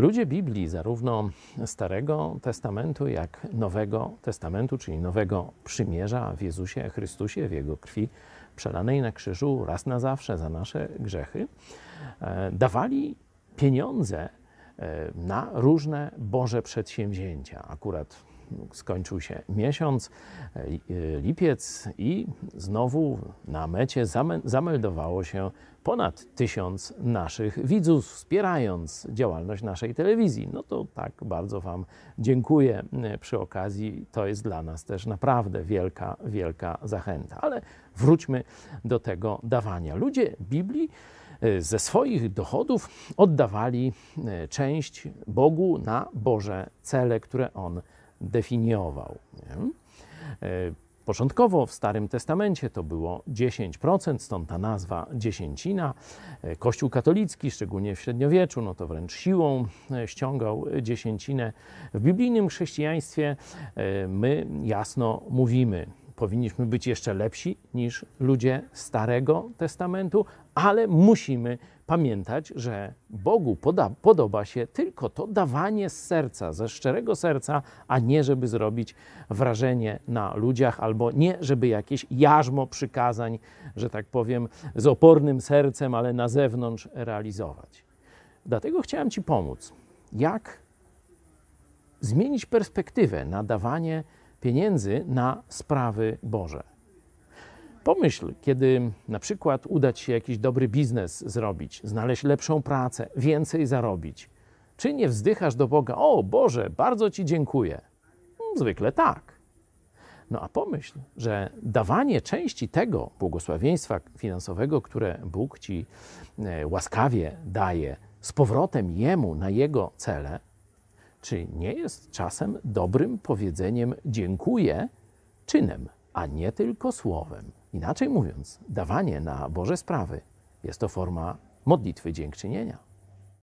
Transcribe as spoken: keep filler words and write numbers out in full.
Ludzie Biblii, zarówno Starego Testamentu, jak Nowego Testamentu, czyli Nowego Przymierza w Jezusie Chrystusie, w Jego krwi przelanej na krzyżu raz na zawsze za nasze grzechy, dawali pieniądze na różne Boże przedsięwzięcia. Akurat skończył się miesiąc, lipiec, i znowu na mecie zameldowało się ponad tysiąc naszych widzów, wspierając działalność naszej telewizji. No to tak, bardzo Wam dziękuję przy okazji. To jest dla nas też naprawdę wielka, wielka zachęta. Ale wróćmy do tego dawania. Ludzie Biblii ze swoich dochodów oddawali część Bogu na Boże cele, które On definiował. Nie? Początkowo w Starym Testamencie to było dziesięć procent, stąd ta nazwa dziesięcina. Kościół katolicki, szczególnie w średniowieczu, no to wręcz siłą ściągał dziesięcinę. W biblijnym chrześcijaństwie my jasno mówimy, powinniśmy być jeszcze lepsi niż ludzie Starego Testamentu, ale musimy pamiętać, że Bogu poda, podoba się tylko to dawanie z serca, ze szczerego serca, a nie żeby zrobić wrażenie na ludziach, albo nie żeby jakieś jarzmo przykazań, że tak powiem, z opornym sercem, ale na zewnątrz realizować. Dlatego chciałem Ci pomóc, jak zmienić perspektywę na dawanie pieniędzy na sprawy Boże. Pomyśl, kiedy na przykład uda Ci się jakiś dobry biznes zrobić, znaleźć lepszą pracę, więcej zarobić. Czy nie wzdychasz do Boga: o Boże, bardzo Ci dziękuję? Zwykle tak. No a pomyśl, że dawanie części tego błogosławieństwa finansowego, które Bóg Ci łaskawie daje, z powrotem Jemu na Jego cele, czy nie jest czasem dobrym powiedzeniem dziękuję czynem, a nie tylko słowem? Inaczej mówiąc, dawanie na Boże sprawy jest to forma modlitwy dziękczynienia.